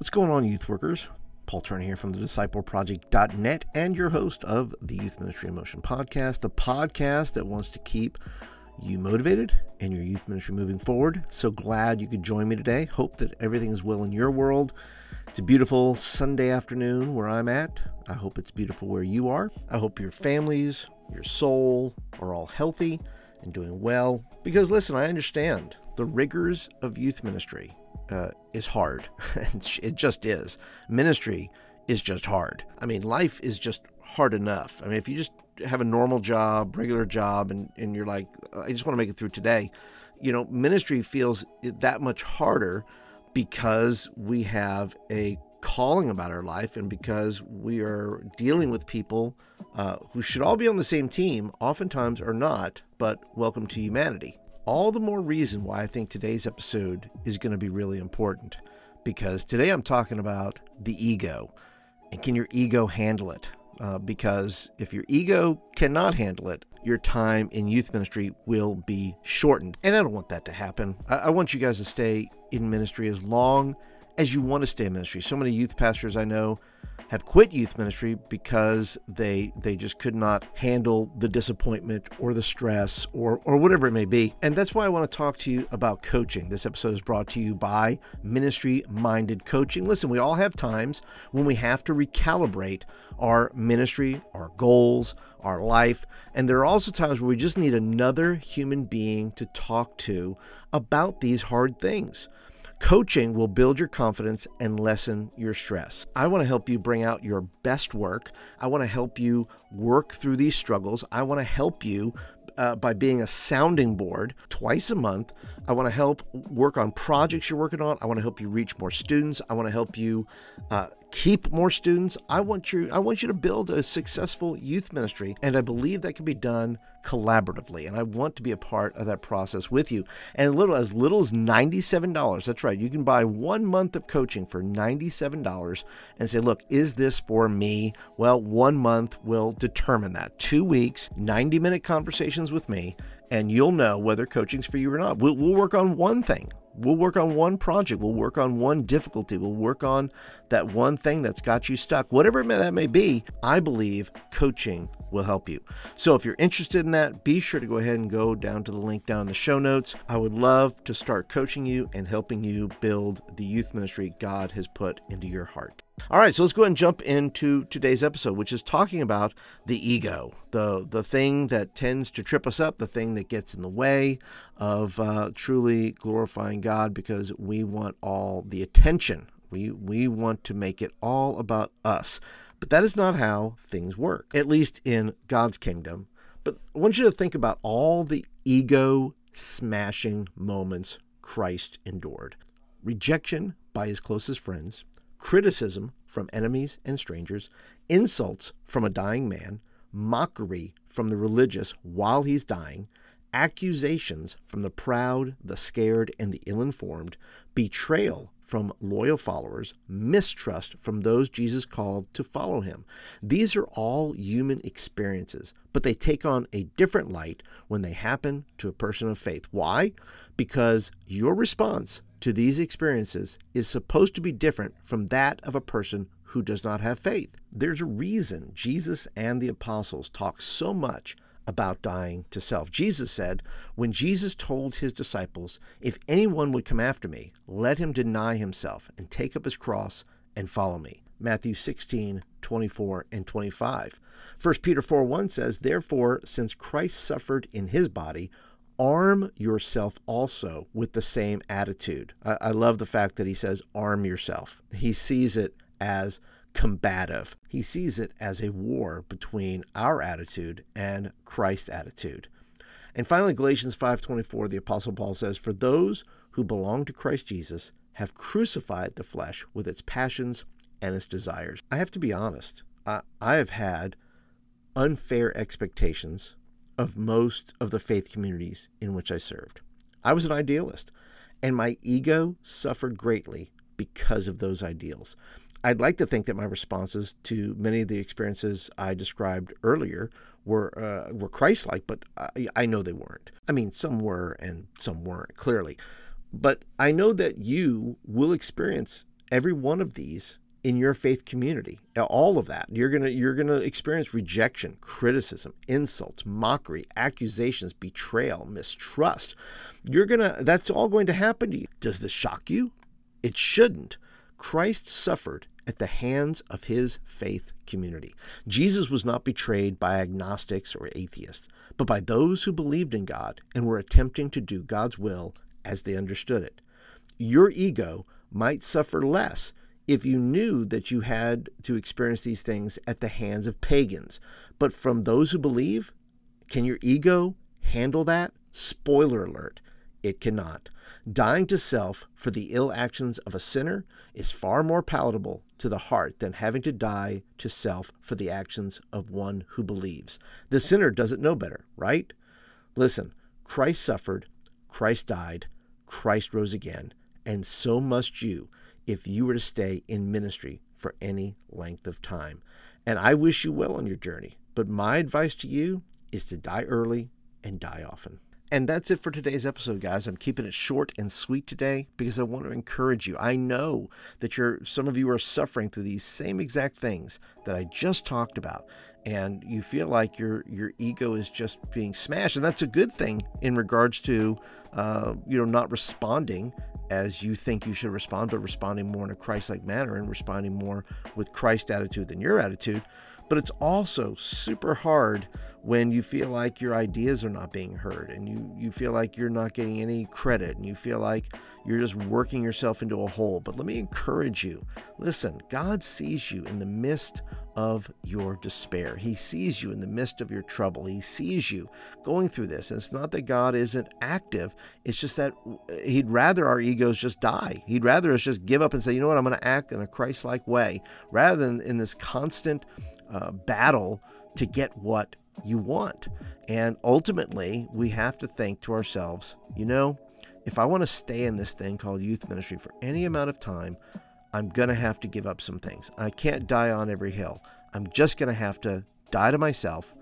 What's going on, youth workers? Paul Turner here from thediscipleproject.net and your host of the Youth Ministry in Motion podcast, the podcast that wants to keep you motivated and your youth ministry moving forward. So glad you could join me today. Hope that everything is well in your world. It's a beautiful Sunday afternoon where I'm at. I hope it's beautiful where you are. I hope your families, your soul are all healthy and doing well. Because listen, I understand the rigors of youth ministry is hard. It just is. Ministry is just hard. I mean, life is just hard enough. I mean, if you just have a normal job, regular job, and you're like, I just want to make it through today, you know, ministry feels that much harder because we have a calling about our life and because we are dealing with people who should all be on the same team, oftentimes are not, but welcome to humanity. All the more reason why I think today's episode is going to be really important, because today I'm talking about the ego, and can your ego handle it? Because if your ego cannot handle it, your time in youth ministry will be shortened. And I don't want that to happen. I want you guys to stay in ministry as long as you want to stay in ministry. So many youth pastors I know have quit youth ministry because they just could not handle the disappointment or the stress or whatever it may be. And that's why I want to talk to you about coaching. This episode is brought to you by Ministry Minded Coaching. Listen, we all have times when we have to recalibrate our ministry, our goals, our life. And there are also times where we just need another human being to talk to about these hard things. Coaching will build your confidence and lessen your stress. I want to help you bring out your best work. I want to help you work through these struggles. I want to help you by being a sounding board twice a month. I want to help work on projects you're working on. I want to help you reach more students. I want to help you keep more students. I want you to build a successful youth ministry, and I believe that can be done collaboratively. And I want to be a part of that process with you. And as little as $97. That's right. You can buy 1 month of coaching for $97 and say, "Look, is this for me?" Well, 1 month will determine that. 2 weeks, 90-minute conversations with me, and you'll know whether coaching's for you or not. We'll work on one thing. We'll work on one project. We'll work on one difficulty. We'll work on that one thing that's got you stuck. Whatever that may be, I believe coaching will help you. So if you're interested in that, be sure to go ahead and go down to the link down in the show notes. I would love to start coaching you and helping you build the youth ministry God has put into your heart. All right, so let's go ahead and jump into today's episode, which is talking about the ego, the thing that tends to trip us up, the thing that gets in the way of truly glorifying God, because we want all the attention. We want to make it all about us. But that is not how things work, at least in God's kingdom. But I want you to think about all the ego-smashing moments Christ endured. Rejection by his closest friends, criticism from enemies and strangers, insults from a dying man, mockery from the religious while he's dying, accusations from the proud, the scared, and the ill-informed, betrayal from loyal followers, mistrust from those Jesus called to follow him. These are all human experiences, but they take on a different light when they happen to a person of faith. Why? Because your response to these experiences is supposed to be different from that of a person who does not have faith. There's a reason Jesus and the apostles talk so much about dying to self. Jesus said, when Jesus told his disciples, "If anyone would come after me, let him deny himself and take up his cross and follow me." Matthew 16:24 and 25. 1 Peter 4:1 says, "Therefore, since Christ suffered in his body, arm yourself also with the same attitude." I love the fact that he says, arm yourself. He sees it as combative. He sees it as a war between our attitude and Christ's attitude. And finally, Galatians 5:24, the Apostle Paul says, "For those who belong to Christ Jesus have crucified the flesh with its passions and its desires." I have to be honest. I have had unfair expectations of most of the faith communities in which I served. I was an idealist, and my ego suffered greatly because of those ideals. I'd like to think that my responses to many of the experiences I described earlier were Christ-like, but I know they weren't. I mean, some were and some weren't, clearly. But I know that you will experience every one of these in your faith community, all of that. You're gonna experience rejection, criticism, insults, mockery, accusations, betrayal, mistrust. That's all going to happen to you. Does this shock you? It shouldn't. Christ suffered at the hands of his faith community. Jesus was not betrayed by agnostics or atheists, but by those who believed in God and were attempting to do God's will as they understood it. Your ego might suffer less if you knew that you had to experience these things at the hands of pagans. But from those who believe, can your ego handle that? Spoiler alert, it cannot. Dying to self for the ill actions of a sinner is far more palatable to the heart than having to die to self for the actions of one who believes. The sinner doesn't know better, right? Listen, Christ suffered, Christ died, Christ rose again, and so must you, if you were to stay in ministry for any length of time. And I wish you well on your journey, but my advice to you is to die early and die often. And that's it for today's episode, guys. I'm keeping it short and sweet today because I want to encourage you. I know that some of you are suffering through these same exact things that I just talked about, and you feel like your ego is just being smashed, and that's a good thing in regards to not responding as you think you should respond, but responding more in a Christ-like manner and responding more with Christ's attitude than your attitude. But it's also super hard when you feel like your ideas are not being heard, and you feel like you're not getting any credit, and you feel like you're just working yourself into a hole. But let me encourage you. Listen, God sees you in the midst of your despair. He sees you in the midst of your trouble. He sees you going through this. And it's not that God isn't active. It's just that he'd rather our egos just die. He'd rather us just give up and say, you know what, I'm going to act in a Christ-like way rather than in this constant battle to get what you want. And ultimately, we have to think to ourselves, if I want to stay in this thing called youth ministry for any amount of time, I'm going to have to give up some things. I can't die on every hill. I'm just going to have to die to myself,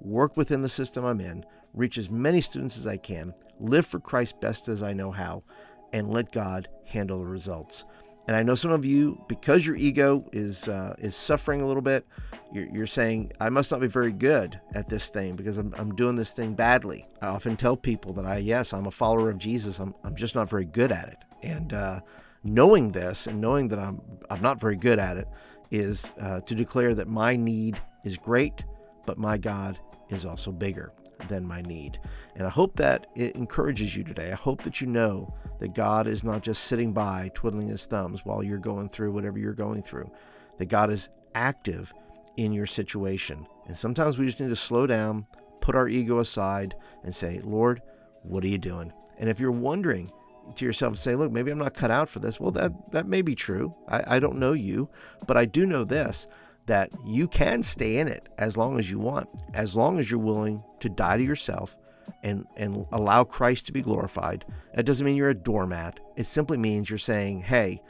work within the system I'm in, reach as many students as I can, live for Christ best as I know how, and let God handle the results. And I know some of you, because your ego is suffering a little bit, you're saying, I must not be very good at this thing because I'm doing this thing badly. I often tell people that I'm a follower of Jesus. I'm just not very good at it. And knowing this and knowing that I'm not very good at it is to declare that my need is great, but my God is also bigger than my need. And I hope that it encourages you today. I hope that you know that God is not just sitting by twiddling his thumbs while you're going through whatever you're going through, that God is active in your situation. And sometimes we just need to slow down, put our ego aside, and say, Lord, what are you doing? And if you're wondering to yourself and say, look, maybe I'm not cut out for this. Well, that may be true. I don't know you, but I do know this, that you can stay in it as long as you want, as long as you're willing to die to yourself and allow Christ to be glorified. That doesn't mean you're a doormat. It simply means you're saying, hey,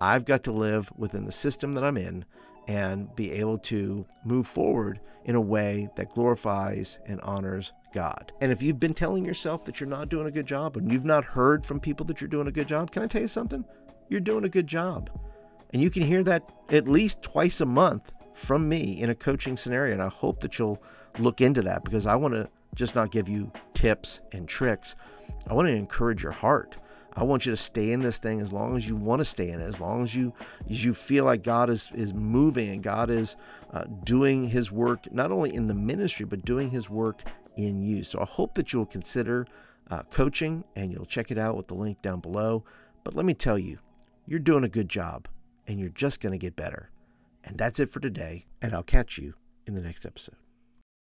I've got to live within the system that I'm in and be able to move forward in a way that glorifies and honors God. And if you've been telling yourself that you're not doing a good job and you've not heard from people that you're doing a good job, can I tell you something? You're doing a good job. And you can hear that at least twice a month from me in a coaching scenario. And I hope that you'll look into that because I want to just not give you tips and tricks. I want to encourage your heart. I want you to stay in this thing as long as you want to stay in it, as long as you feel like God is moving and God is doing his work, not only in the ministry, but doing his work in you. So I hope that you'll consider coaching and you'll check it out with the link down below. But let me tell you, you're doing a good job and you're just going to get better. And that's it for today. And I'll catch you in the next episode.